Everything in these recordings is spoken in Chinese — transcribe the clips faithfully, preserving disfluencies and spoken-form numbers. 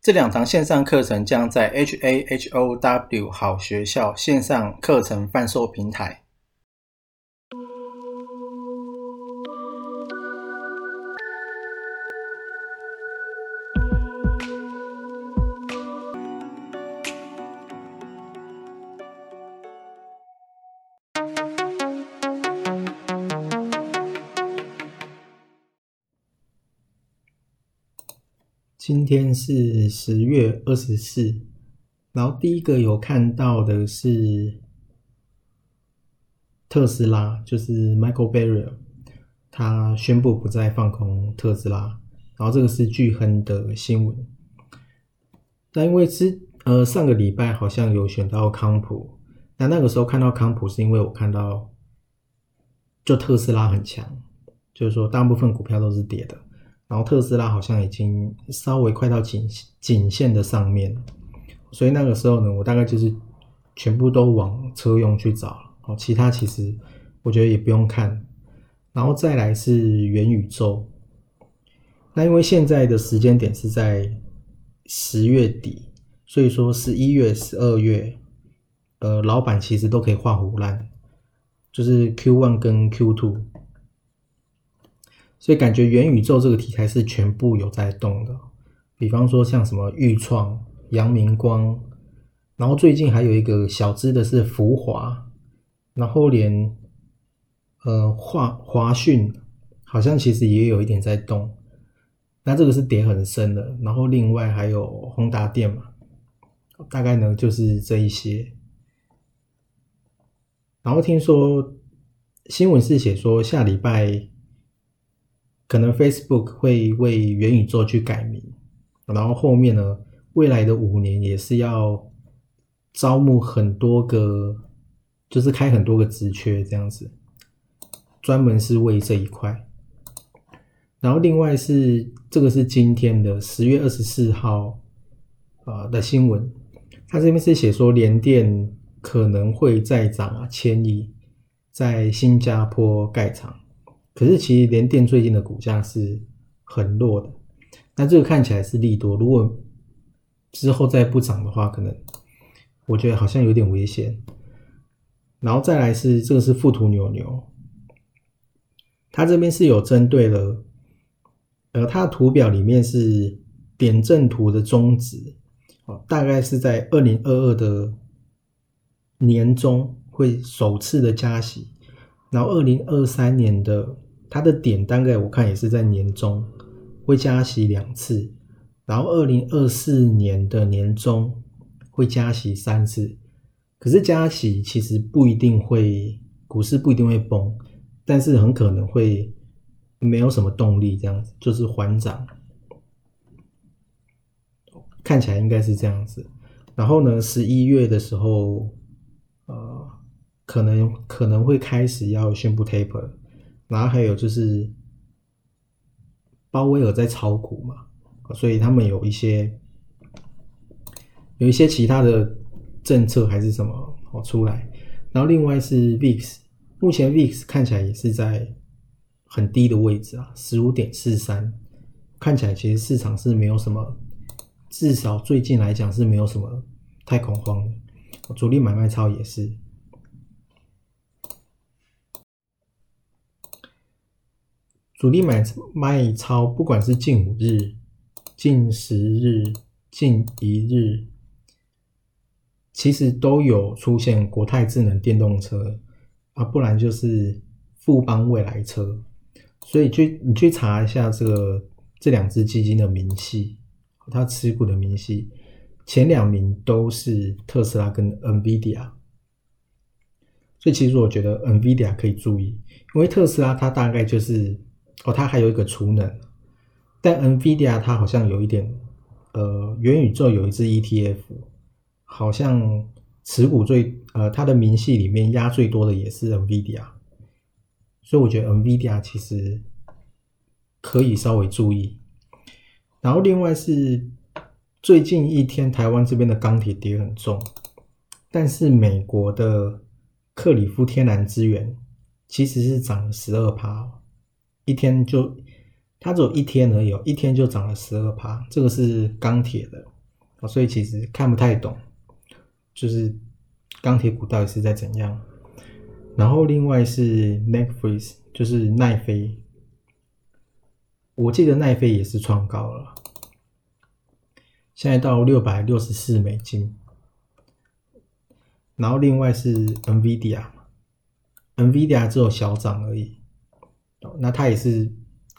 这两堂线上课程将在 H A H O W 好学校线上课程贩售平台。今天是十月二十四，然后第一个有看到的是特斯拉，就是 Michael Burry 他宣布不再放空特斯拉，然后这个是巨亨的新闻。那因为之呃上个礼拜好像有选到康普，那那个时候看到康普是因为我看到就特斯拉很强，就是说大部分股票都是跌的，然后特斯拉好像已经稍微快到 颈, 颈线的上面了，所以那个时候呢，我大概就是全部都往车用去找了，其他其实我觉得也不用看。然后再来是元宇宙，那因为现在的时间点是在十月底，所以说十一月、十二月，呃，老板其实都可以画虎烂，就是 Q一 跟 Q二。所以感觉元宇宙这个题材是全部有在动的，比方说像什么预创、阳明光，然后最近还有一个小资的是福华，然后连呃华华讯好像其实也有一点在动，那这个是跌很深的。然后另外还有宏达电嘛，大概呢就是这一些。然后听说新闻是写说下礼拜可能 Facebook 会为元宇宙去改名，然后后面呢，未来的五年也是要招募很多个，就是开很多个职缺这样子，专门是为这一块。然后另外是这个是今天的十月二十四号、呃、的新闻，它这边是写说联电可能会再涨啊千亿，在新加坡盖厂。可是其实联电最近的股价是很弱的，那这个看起来是利多，如果之后再不涨的话，可能我觉得好像有点危险。然后再来是这个是富途牛牛，它这边是有针对了，呃，它的图表里面是点阵图的中值，哦，大概是在二零二二的年中会首次的加息，然后二零二三年的它的点大概我看也是在年中会加息两次，然后二零二四年的年中会加息三次。可是加息其实不一定会，股市不一定会崩，但是很可能会没有什么动力，这样子就是缓涨，看起来应该是这样子。然后呢十一月的时候呃可能可能会开始要宣布 taper， 然后还有就是鲍威尔在炒股嘛，所以他们有一些有一些其他的政策还是什么好出来。然后另外是 V I X， 目前 V I X 看起来也是在很低的位置啊 ,十五点四三， 看起来其实市场是没有什么，至少最近来讲是没有什么太恐慌的，主力买卖超也是。主力买卖超不管是近五日、近十日、近一日，其实都有出现国泰智能电动车啊，不然就是富邦未来车。所以去你去查一下这个这两只基金的明细，它持股的明细，前两名都是特斯拉跟 NVIDIA。所以其实我觉得 NVIDIA 可以注意，因为特斯拉它大概就是。哦，它还有一个储能，但 NVIDIA 它好像有一点，呃，元宇宙有一只 E T F， 好像持股最呃它的明细里面压最多的也是 NVIDIA， 所以我觉得 NVIDIA 其实可以稍微注意。然后另外是最近一天台湾这边的钢铁跌很重，但是美国的克里夫天然资源其实是涨了 百分之十二， 一天就它只有一天而已，一天就涨了 百分之十二， 这个是钢铁的，所以其实看不太懂就是钢铁股到底是在怎样。然后另外是 Netflix， 就是奈飞，我记得奈飞也是创高了，现在到六百六十四美金。然后另外是 NVIDIA， NVIDIA 只有小涨而已，那它也是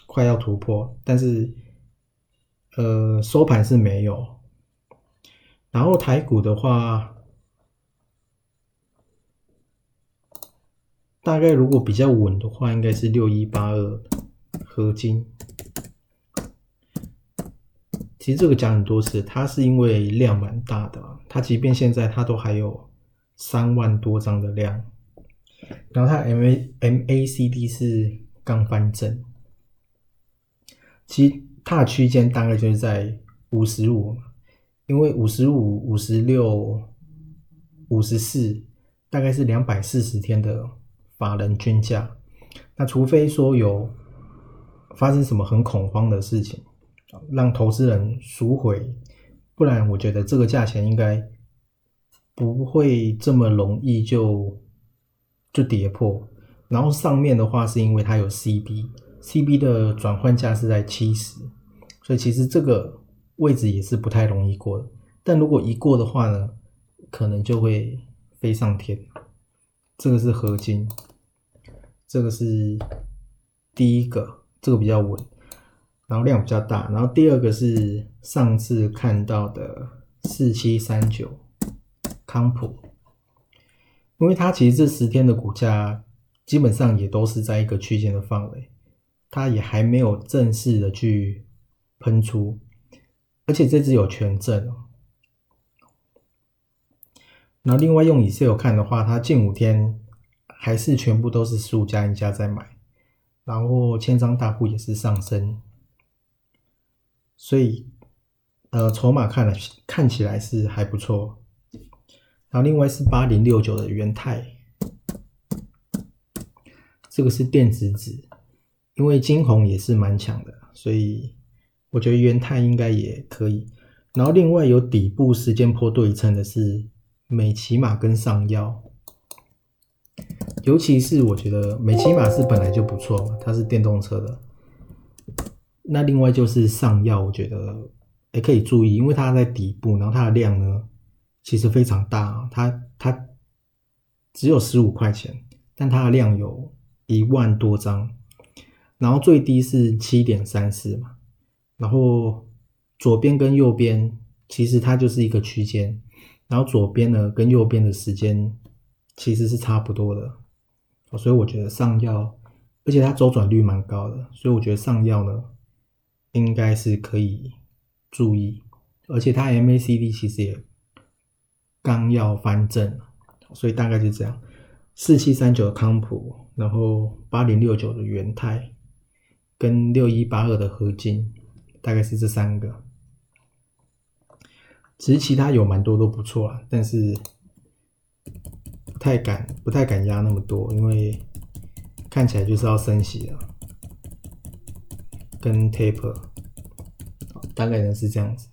快要突破，但是呃收盘是没有。然后台股的话，大概如果比较稳的话应该是六一八二合金。其实这个讲很多次，它是因为量蛮大的，它即便现在它都还有三万多张的量，然后它 M A C D 是刚翻正，其实它的区间大概就是在五十五，因为五十五、五十六、五十四大概是两百四十天的法人均价，那除非说有发生什么很恐慌的事情让投资人赎回，不然我觉得这个价钱应该不会这么容易就就跌破。然后上面的话是因为它有 C B C B 的转换价是在七十，所以其实这个位置也是不太容易过的，但如果一过的话呢可能就会飞上天。这个是合金，这个是第一个，这个比较稳，然后量比较大。然后第二个是上次看到的四七三九康普，因为它其实这十天的股价基本上也都是在一个区间的范围，它也还没有正式的去喷出，而且这只有权证。然后另外用 Excel 看的话，它近五天还是全部都是十五家赢家在买，然后千张大户也是上升，所以呃筹码看了看起来是还不错。然后另外是八零六九的元泰，这个是电子纸，因为金红也是蛮强的，所以我觉得元泰应该也可以。然后另外有底部时间波对称的是美骑马跟上药，尤其是我觉得美骑马是本来就不错嘛，它是电动车的，那另外就是上药，我觉得也可以注意，因为它在底部，然后它的量呢其实非常大，它它只有十五块钱，但它的量有一万多张，然后最低是 七点三四 嘛，然后左边跟右边其实它就是一个区间，然后左边呢跟右边的时间其实是差不多的，所以我觉得上药，而且它周转率蛮高的，所以我觉得上药呢应该是可以注意，而且它 M A C D 其实也刚要翻正，所以大概就这样。四七三九的康普，然后八零六九的元泰跟六一八二的合金，大概是这三个。其实其他有蛮多都不错啊，但是不太敢不太敢压那么多，因为看起来就是要升息了，跟 taper 大概呢是这样子。